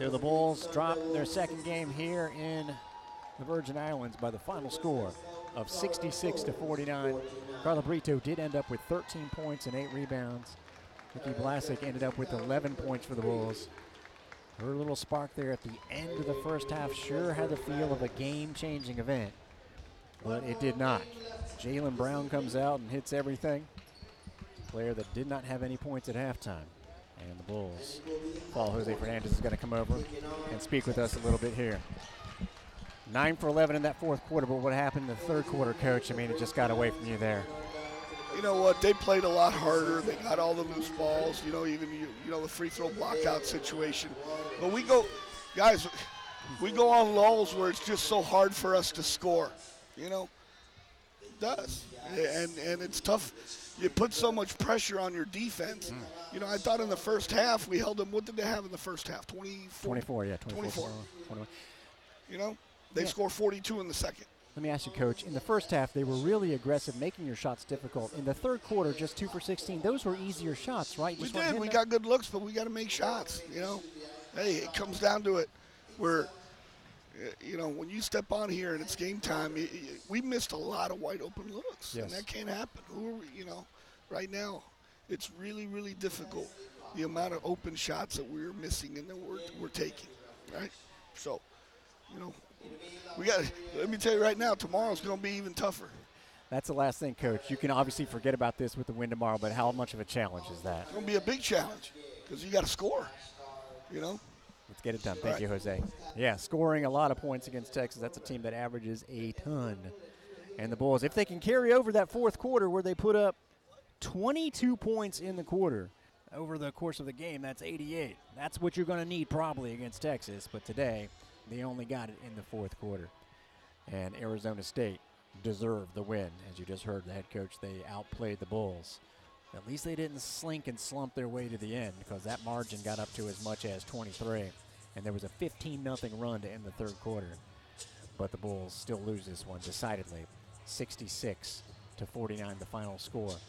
So the Bulls drop their second game here in the Virgin Islands by the final score of 66-49. Carla Brito did end up with 13 points and 8 rebounds. Vicky Blasic ended up with 11 points for the Bulls. Her little spark there at the end of the first half sure had the feel of a game-changing event, but it did not. Jaylen Brown comes out and hits everything. Player that did not have any points at halftime. And the Bulls. Paul Jose Fernandez is going to come over and speak with us a little bit here. 9 for 11 in that fourth quarter, but what happened in the third quarter, Coach? I mean, it just got away from you there. You know what? They played a lot harder. They got all the loose balls. You know, even the free throw blockout situation. But we go, guys. We go on lulls where it's just so hard for us to score. You know, it does, and it's tough. You put so much pressure on your defense. Mm. You know, I thought in the first half we held them. What did they have in the first half? 24? 24, yeah, 24. 24. You know, they scored 42 in the second. Let me ask you, Coach. In the first half, they were really aggressive, making your shots difficult. In the third quarter, just 2 for 16. Those were easier shots, right? You we got good looks, but we got to make shots. You know, hey, it comes down to it. We're, you know, when you step on here and it's game time, we missed a lot of wide open looks, and that can't happen. Who are we, you know, right now, it's really, really difficult. The amount of open shots that we're missing and that we're taking, right? So, you know, we got. Let me tell you right now, tomorrow's going to be even tougher. That's the last thing, Coach. You can obviously forget about this with the win tomorrow, but how much of a challenge is that? It's going to be a big challenge because you got to score. You know. Let's get it done. Thank you, Jose. Yeah, scoring a lot of points against Texas. That's a team that averages a ton. And the Bulls, if they can carry over that fourth quarter where they put up 22 points in the quarter over the course of the game, that's 88. That's what you're going to need probably against Texas. But today, they only got it in the fourth quarter. And Arizona State deserved the win. As you just heard the head coach, they outplayed the Bulls. At least they didn't slink and slump their way to the end, because that margin got up to as much as 23, and there was a 15-0 run to end the third quarter. But the Bulls still lose this one decidedly, 66-49, the final score.